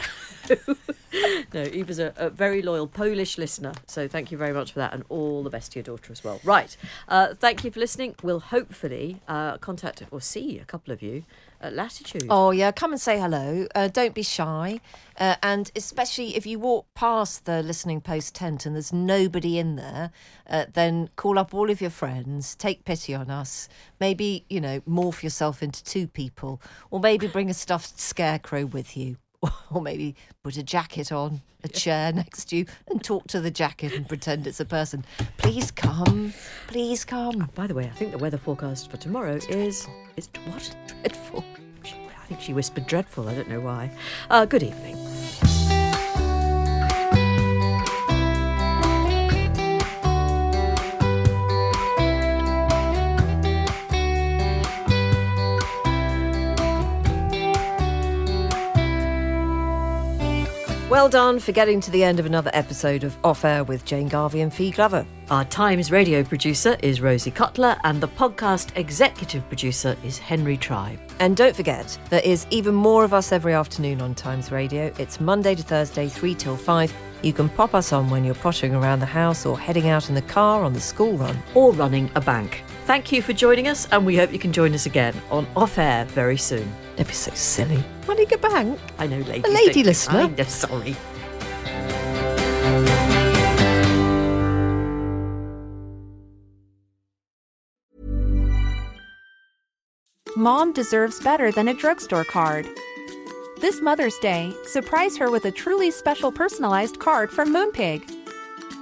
No, Eva's a, a very loyal Polish listener, so thank you very much for that, and all the best to your daughter as well. Right, uh, thank you for listening. We'll hopefully uh, contact or see a couple of you at Latitude. Oh, yeah, come and say hello. Uh, don't be shy. Uh, and especially if you walk past the listening post tent and there's nobody in there, uh, then call up all of your friends, take pity on us, maybe, you know, morph yourself into two people, or maybe bring a stuffed scarecrow with you. Or maybe put a jacket on a chair next to you and talk to the jacket and pretend it's a person. Please come. Please come. Oh, by the way, I think the weather forecast for tomorrow is... is what? Dreadful. She, I think she whispered dreadful. I don't know why. Uh, good evening. Well done for getting to the end of another episode of Off Air with Jane Garvey and Fee Glover. Our Times Radio producer is Rosie Cutler, and the podcast executive producer is Henry Tribe. And don't forget, there is even more of us every afternoon on Times Radio. It's Monday to Thursday, three till five, you can pop us on when you're pottering around the house or heading out in the car on the school run. Or running a bank. Thank you for joining us, and we hope you can join us again on Off Air very soon. That'd be so silly. Running a bank? I know, ladies. A lady listener. I'm just sorry. Mom deserves better than a drugstore card. This Mother's Day, surprise her with a truly special personalized card from Moonpig.